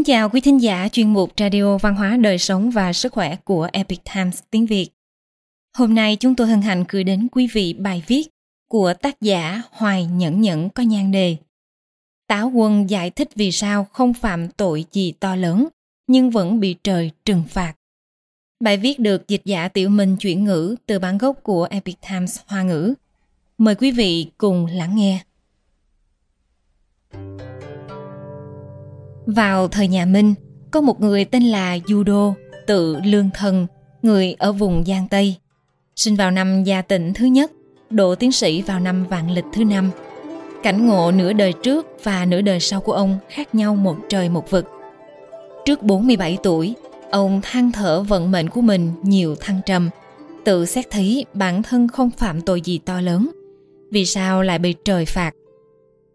Kính chào quý thính giả chuyên mục Radio Văn hóa Đời Sống và Sức Khỏe của Epic Times tiếng Việt. Hôm nay chúng tôi hân hạnh gửi đến quý vị bài viết của tác giả Hoài Nhẫn Nhẫn có nhan đề Táo Quân giải thích vì sao không phạm tội gì to lớn nhưng vẫn bị trời trừng phạt. Bài viết được dịch giả Tiểu Minh chuyển ngữ từ bản gốc của Epic Times Hoa ngữ. Mời quý vị cùng lắng nghe. Vào thời nhà Minh, có một người tên là Du Đô, tự Lương Thần, người ở vùng Giang Tây. Sinh vào năm Gia Tĩnh thứ nhất, đỗ tiến sĩ vào năm Vạn Lịch thứ năm. Cảnh ngộ nửa đời trước và nửa đời sau của ông khác nhau một trời một vực. Trước 47 tuổi, ông than thở vận mệnh của mình nhiều thăng trầm, tự xét thấy bản thân không phạm tội gì to lớn. Vì sao lại bị trời phạt?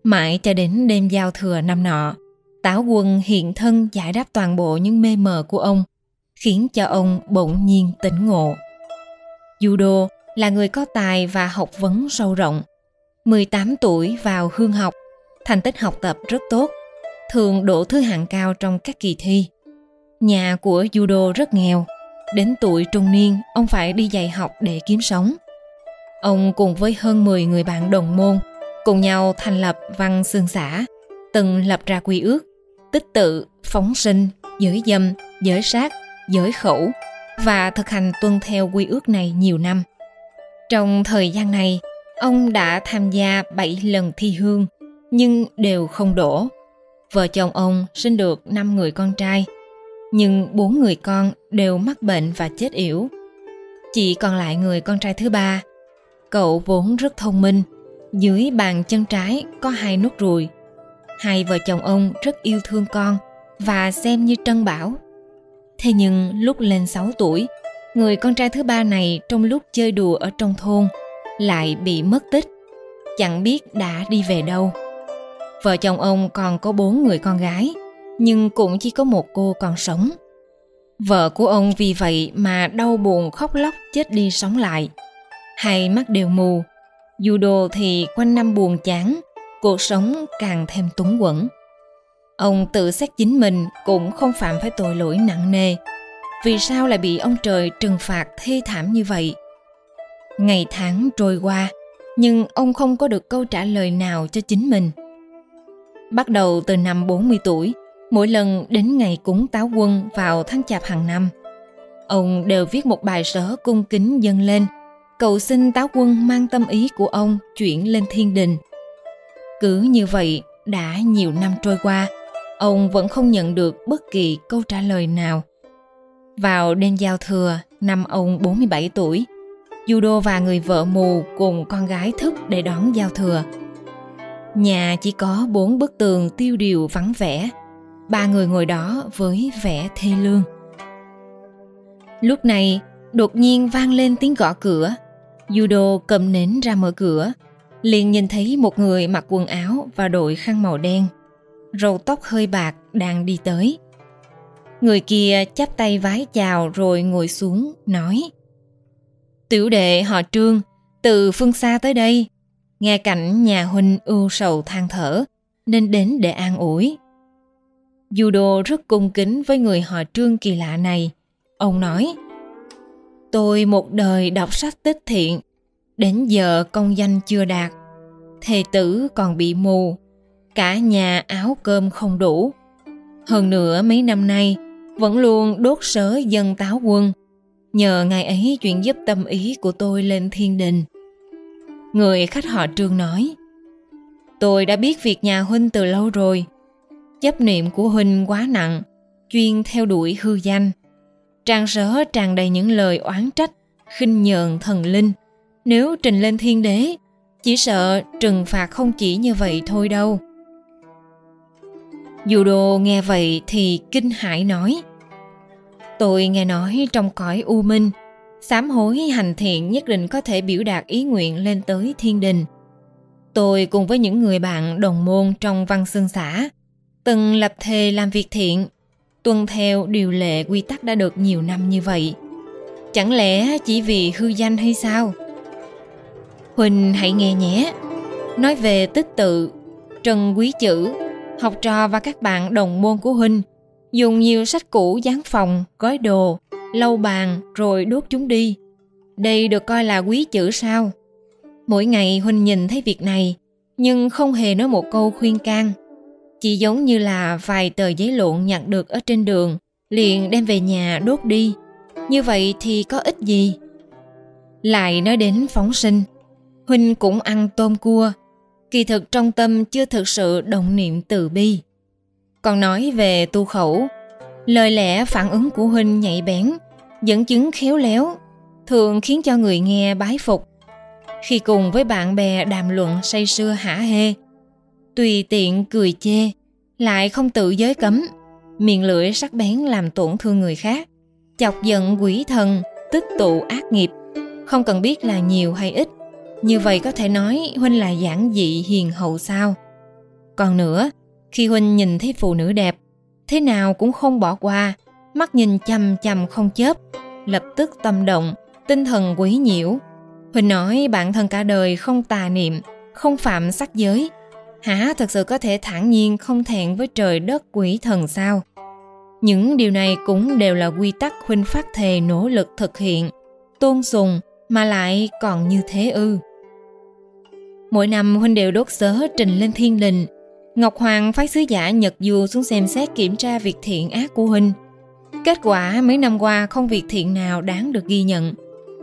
Mãi cho đến đêm giao thừa năm nọ, Táo Quân hiện thân giải đáp toàn bộ những mê mờ của ông, khiến cho ông bỗng nhiên tỉnh ngộ. Du Đô là người có tài và học vấn sâu rộng. 18 tuổi vào hương học, thành tích học tập rất tốt, thường đỗ thứ hạng cao trong các kỳ thi. Nhà của Du Đô rất nghèo, đến tuổi trung niên ông phải đi dạy học để kiếm sống. Ông cùng với hơn 10 người bạn đồng môn, cùng nhau thành lập Văn Xương Xã, từng lập ra quy ước, tích tự, phóng sinh, giới dâm, giới sát, giới khẩu và thực hành tuân theo quy ước này nhiều năm. Trong thời gian này, ông đã tham gia 7 lần thi hương nhưng đều không đỗ. Vợ chồng ông sinh được 5 người con trai nhưng 4 người con đều mắc bệnh và chết yểu. Chỉ còn lại người con trai thứ ba. Cậu vốn rất thông minh, dưới bàn chân trái có 2 nốt ruồi. Hai vợ chồng ông rất yêu thương con và xem như trân bảo. Thế nhưng lúc lên 6 tuổi, người con trai thứ ba này trong lúc chơi đùa ở trong thôn lại bị mất tích, chẳng biết đã đi về đâu. Vợ chồng ông còn có 4 người con gái, nhưng cũng chỉ có một cô còn sống. Vợ của ông vì vậy mà đau buồn khóc lóc chết đi sống lại. Hai mắt đều mù, Du Đô thì quanh năm buồn chán, cuộc sống càng thêm túng quẫn. Ông tự xét chính mình cũng không phạm phải tội lỗi nặng nề, vì sao lại bị ông trời trừng phạt thê thảm như vậy? Ngày tháng trôi qua, nhưng ông không có được câu trả lời nào cho chính mình. Bắt đầu từ năm 40 tuổi, mỗi lần đến ngày cúng Táo Quân vào tháng Chạp hàng năm, ông đều viết một bài sở cung kính dâng lên, cầu xin Táo Quân mang tâm ý của ông chuyển lên thiên đình. Cứ như vậy, đã nhiều năm trôi qua, ông vẫn không nhận được bất kỳ câu trả lời nào. Vào đêm giao thừa, năm ông 47 tuổi, Du Đô và người vợ mù cùng con gái thức để đón giao thừa. Nhà chỉ có 4 bức tường tiêu điều vắng vẻ, 3 người ngồi đó với vẻ thê lương. Lúc này, đột nhiên vang lên tiếng gõ cửa. Du Đô cầm nến ra mở cửa, liền nhìn thấy một người mặc quần áo và đội khăn màu đen, râu tóc hơi bạc đang đi tới. Người kia chắp tay vái chào rồi ngồi xuống, nói: "Tiểu đệ họ Trương, từ phương xa tới đây, nghe cảnh nhà huynh ưu sầu than thở, nên đến để an ủi." Du Đô rất cung kính với người họ Trương kỳ lạ này. Ông nói: "Tôi một đời đọc sách tích thiện, đến giờ công danh chưa đạt, thê tử còn bị mù, cả nhà áo cơm không đủ. Hơn nữa mấy năm nay vẫn luôn đốt sớ dân Táo Quân, nhờ ngài ấy chuyển giúp tâm ý của tôi lên thiên đình." Người khách họ Trương nói: "Tôi đã biết việc nhà huynh từ lâu rồi. Chấp niệm của huynh quá nặng, chuyên theo đuổi hư danh, trang sớ tràn đầy những lời oán trách, khinh nhờn thần linh. Nếu trình lên thiên đế, chỉ sợ trừng phạt không chỉ như vậy thôi đâu." Du Đô nghe vậy thì kinh hãi nói: "Tôi nghe nói trong cõi u minh, sám hối hành thiện nhất định có thể biểu đạt ý nguyện lên tới thiên đình. Tôi cùng với những người bạn đồng môn trong Văn Xương Xã, từng lập thề làm việc thiện, tuân theo điều lệ quy tắc đã được nhiều năm như vậy. Chẳng lẽ chỉ vì hư danh hay sao? Huỳnh hãy nghe nhé, nói về tích tự, Trần Quý Chữ, học trò và các bạn đồng môn của Huỳnh dùng nhiều sách cũ dán phòng, gói đồ, lau bàn rồi đốt chúng đi. Đây được coi là quý chữ sao? Mỗi ngày Huynh nhìn thấy việc này, nhưng không hề nói một câu khuyên can. Chỉ giống như là vài tờ giấy lộn nhặt được ở trên đường, liền đem về nhà đốt đi. Như vậy thì có ích gì? Lại nói đến phóng sinh, Huynh cũng ăn tôm cua. Kỳ thực trong tâm chưa thực sự động niệm từ bi. Còn nói về tu khẩu, lời lẽ phản ứng của Huynh nhạy bén, dẫn chứng khéo léo, thường khiến cho người nghe bái phục. Khi cùng với bạn bè đàm luận say sưa hả hê, tùy tiện cười chê, lại không tự giới cấm, miệng lưỡi sắc bén làm tổn thương người khác, chọc giận quỷ thần, tích tụ ác nghiệp, không cần biết là nhiều hay ít. Như vậy có thể nói Huynh là giản dị hiền hậu sao? Còn nữa, khi Huynh nhìn thấy phụ nữ đẹp, thế nào cũng không bỏ qua, mắt nhìn chằm chằm không chớp, lập tức tâm động, tinh thần quấy nhiễu. Huynh nói bản thân cả đời không tà niệm, không phạm sắc giới, hả, thật sự có thể thản nhiên không thẹn với trời đất quỷ thần sao? Những điều này cũng đều là quy tắc Huynh phát thề nỗ lực thực hiện, tôn sùng, mà lại còn như thế ư? Mỗi năm Huynh đều đốt sớ trình lên thiên đình. Ngọc Hoàng phái sứ giả Nhật Du xuống xem xét kiểm tra việc thiện ác của Huynh. Kết quả mấy năm qua không việc thiện nào đáng được ghi nhận.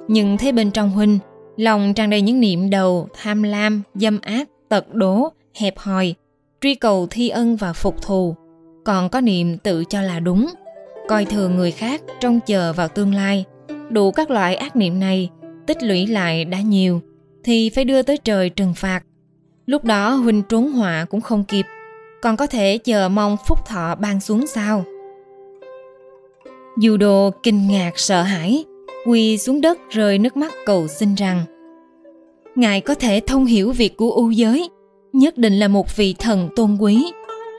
Nhưng thấy bên trong Huynh, lòng tràn đầy những niệm đầu, tham lam, dâm ác, tật đố, hẹp hòi, truy cầu thi ân và phục thù. Còn có niệm tự cho là đúng, coi thường người khác, trông chờ vào tương lai. Đủ các loại ác niệm này tích lũy lại đã nhiều thì phải đưa tới trời trừng phạt. Lúc đó Huynh trốn họa cũng không kịp, còn có thể chờ mong phúc thọ ban xuống sao? Du Đô kinh ngạc sợ hãi, quỳ xuống đất rơi nước mắt cầu xin rằng: Ngài có thể thông hiểu việc của u giới, nhất định là một vị thần tôn quý.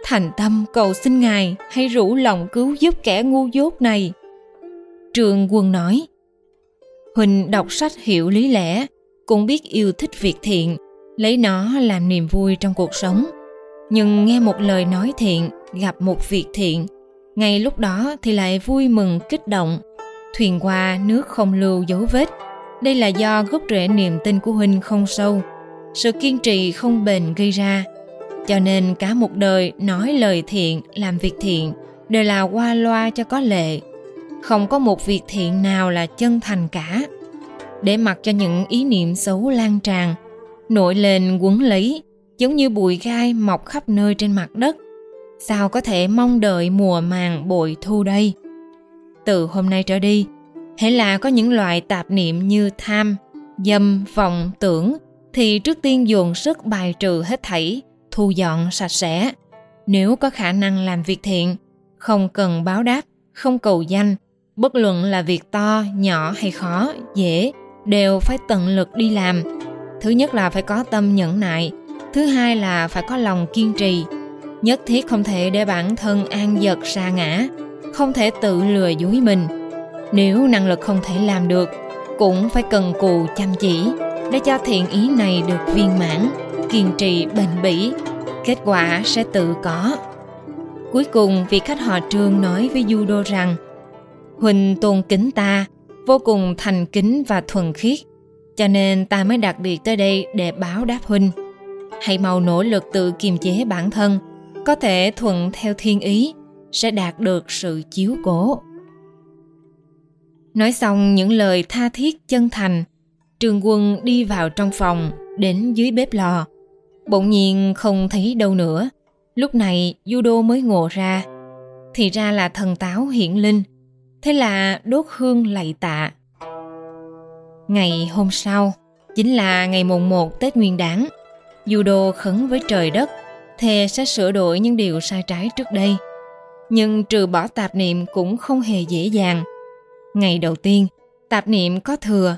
Thành tâm cầu xin Ngài hãy rủ lòng cứu giúp kẻ ngu dốt này. Trương Quân nói: Huynh đọc sách hiểu lý lẽ, cũng biết yêu thích việc thiện, lấy nó làm niềm vui trong cuộc sống. Nhưng nghe một lời nói thiện, gặp một việc thiện, ngay lúc đó thì lại vui mừng kích động. Thuyền qua nước không lưu dấu vết. Đây là do gốc rễ niềm tin của Huynh không sâu, sự kiên trì không bền gây ra. Cho nên cả một đời nói lời thiện, làm việc thiện đều là qua loa cho có lệ, không có một việc thiện nào là chân thành cả. Để mặc cho những ý niệm xấu lan tràn, nổi lên quấn lấy, giống như bụi gai mọc khắp nơi trên mặt đất. Sao có thể mong đợi mùa màng bội thu đây? Từ hôm nay trở đi, hễ là có những loại tạp niệm như tham, dâm, vọng tưởng, thì trước tiên dồn sức bài trừ hết thảy, thu dọn sạch sẽ. Nếu có khả năng làm việc thiện, không cần báo đáp, không cầu danh, bất luận là việc to, nhỏ hay khó, dễ, đều phải tận lực đi làm. Thứ nhất là phải có tâm nhẫn nại, thứ hai là phải có lòng kiên trì. Nhất thiết không thể để bản thân an dật sa ngã, không thể tự lừa dối mình. Nếu năng lực không thể làm được, cũng phải cần cù chăm chỉ, để cho thiện ý này được viên mãn, kiên trì bền bỉ, kết quả sẽ tự có. Cuối cùng vị khách họ Trương nói với Du Đô rằng: Huynh tôn kính ta, vô cùng thành kính và thuần khiết, cho nên ta mới đặc biệt tới đây để báo đáp Huynh. Hãy mau nỗ lực tự kiềm chế bản thân, có thể thuận theo thiên ý, sẽ đạt được sự chiếu cố. Nói xong những lời tha thiết chân thành, Trương Quân đi vào trong phòng, đến dưới bếp lò. Bỗng nhiên không thấy đâu nữa. Lúc này Du Đô mới ngộ ra, thì ra là thần táo hiển linh. Thế là đốt hương lạy tạ. Ngày hôm sau, chính là ngày mùng 1 Tết Nguyên Đán, Du Đô khấn với trời đất, thề sẽ sửa đổi những điều sai trái trước đây. Nhưng trừ bỏ tạp niệm cũng không hề dễ dàng. Ngày đầu tiên, tạp niệm có thừa,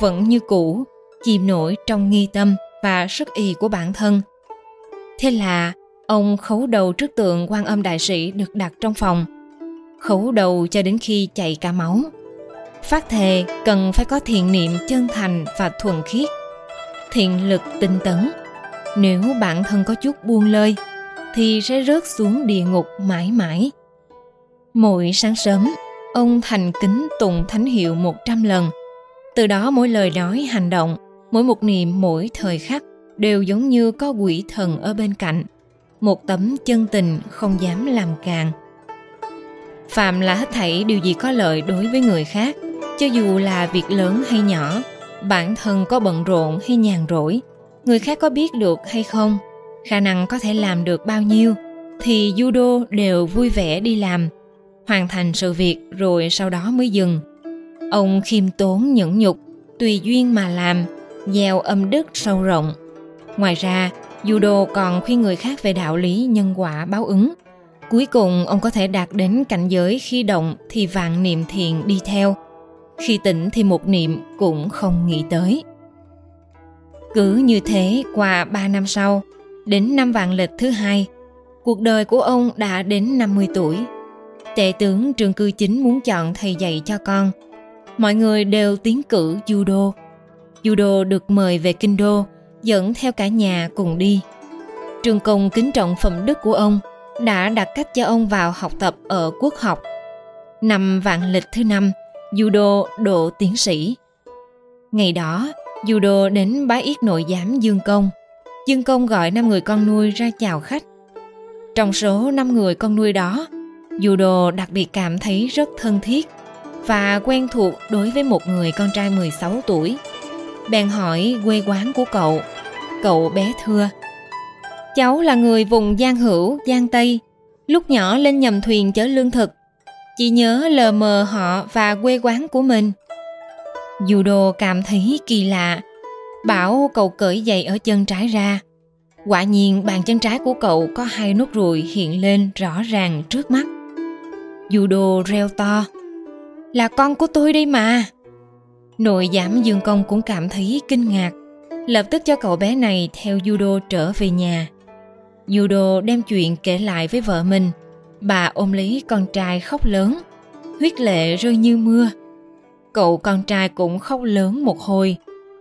vẫn như cũ, chìm nổi trong nghi tâm và sức y của bản thân. Thế là ông khấu đầu trước tượng Quan Âm Đại Sĩ được đặt trong phòng, khấu đầu cho đến khi chảy cả máu. Phát thề cần phải có thiện niệm chân thành và thuần khiết, thiện lực tinh tấn. Nếu bản thân có chút buông lơi thì sẽ rớt xuống địa ngục mãi mãi. Mỗi sáng sớm, ông thành kính tụng thánh hiệu 100 lần. Từ đó mỗi lời nói hành động, mỗi một niệm mỗi thời khắc đều giống như có quỷ thần ở bên cạnh. Một tấm chân tình không dám làm càn. Phạm là hết thảy điều gì có lợi đối với người khác, cho dù là việc lớn hay nhỏ, bản thân có bận rộn hay nhàn rỗi, người khác có biết được hay không, khả năng có thể làm được bao nhiêu, thì Du Đô đều vui vẻ đi làm, hoàn thành sự việc rồi sau đó mới dừng. Ông khiêm tốn nhẫn nhục, tùy duyên mà làm, gieo âm đức sâu rộng. Ngoài ra, Du Đô còn khuyên người khác về đạo lý nhân quả báo ứng. Cuối cùng, ông có thể đạt đến cảnh giới khi động thì vạn niệm thiện đi theo, khi tỉnh thì một niệm cũng không nghĩ tới. Cứ như thế, qua 3 năm sau, đến năm Vạn Lịch thứ 2, cuộc đời của ông đã đến 50 tuổi. Tể tướng Trương Cư Chính muốn chọn thầy dạy cho con. Mọi người đều tiến cử Du Đô. Du Đô được mời về Kinh Đô, dẫn theo cả nhà cùng đi. Trương Công kính trọng phẩm đức của ông, đã đặt cách cho ông vào học tập ở Quốc học. Năm Vạn Lịch thứ 5, Du Đô đỗ tiến sĩ. Ngày đó, Du Đô đến bái yết nội giám Dương Công. Dương Công gọi 5 người con nuôi ra chào khách. Trong số 5 người con nuôi đó, Du Đô đặc biệt cảm thấy rất thân thiết và quen thuộc đối với một người con trai 16 tuổi. Bèn hỏi quê quán của cậu. Cậu bé thưa: "Cháu là người vùng Giang Hữu, Giang Tây. Lúc nhỏ lên nhầm thuyền chở lương thực. Chỉ nhớ lờ mờ họ và quê quán của mình." Du Đô cảm thấy kỳ lạ, bảo cậu cởi giày ở chân trái ra. Quả nhiên bàn chân trái của cậu có 2 nốt ruồi hiện lên rõ ràng trước mắt. Du Đô reo to: "Là con của tôi đây mà!" Nội giám Dương Công cũng cảm thấy kinh ngạc, lập tức cho cậu bé này theo Du Đô trở về nhà. Du Đô đem chuyện kể lại với vợ mình, bà ôm lấy con trai khóc lớn, huyết lệ rơi như mưa. Cậu con trai cũng khóc lớn một hồi,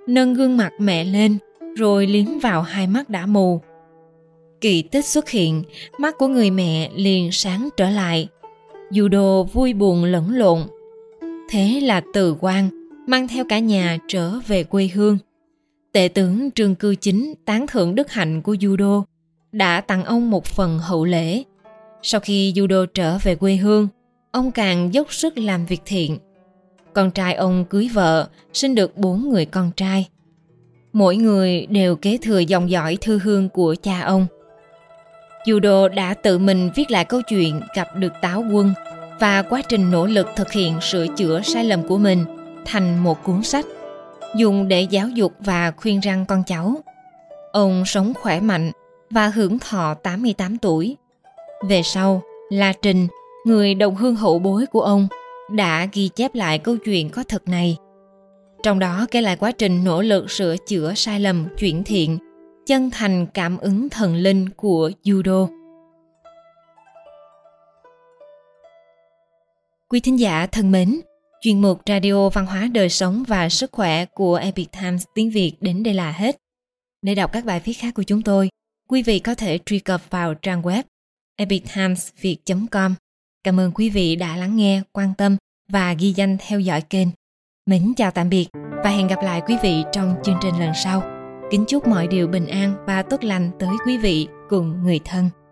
nâng gương mặt mẹ lên rồi liếm vào hai mắt đã mù. Kỳ tích xuất hiện, mắt của người mẹ liền sáng trở lại. Du Đô vui buồn lẫn lộn. Thế là từ quan mang theo cả nhà trở về quê hương. Tể tướng Trương Cư Chính tán thưởng đức hạnh của Du Đô, đã tặng ông một phần hậu lễ. Sau khi Du Đô trở về quê hương, ông càng dốc sức làm việc thiện. Con trai ông cưới vợ, sinh được 4 người con trai. Mỗi người đều kế thừa dòng dõi thư hương của cha ông. Du Đô đã tự mình viết lại câu chuyện gặp được Táo Quân và quá trình nỗ lực thực hiện sửa chữa sai lầm của mình thành một cuốn sách, dùng để giáo dục và khuyên răn con cháu. Ông sống khỏe mạnh và hưởng thọ 88 tuổi. Về sau, La Trình, người đồng hương hậu bối của ông, đã ghi chép lại câu chuyện có thật này. Trong đó kể lại quá trình nỗ lực sửa chữa sai lầm chuyển thiện, chân thành cảm ứng thần linh của Du Đô. Quý thính giả thân mến, chuyên mục Radio Văn hóa Đời Sống và Sức Khỏe của Epic Times tiếng Việt đến đây là hết. Để đọc các bài viết khác của chúng tôi, quý vị có thể truy cập vào trang web epictimesviet.com. Cảm ơn quý vị đã lắng nghe, quan tâm và ghi danh theo dõi kênh. Mến chào tạm biệt và hẹn gặp lại quý vị trong chương trình lần sau. Kính chúc mọi điều bình an và tốt lành tới quý vị cùng người thân.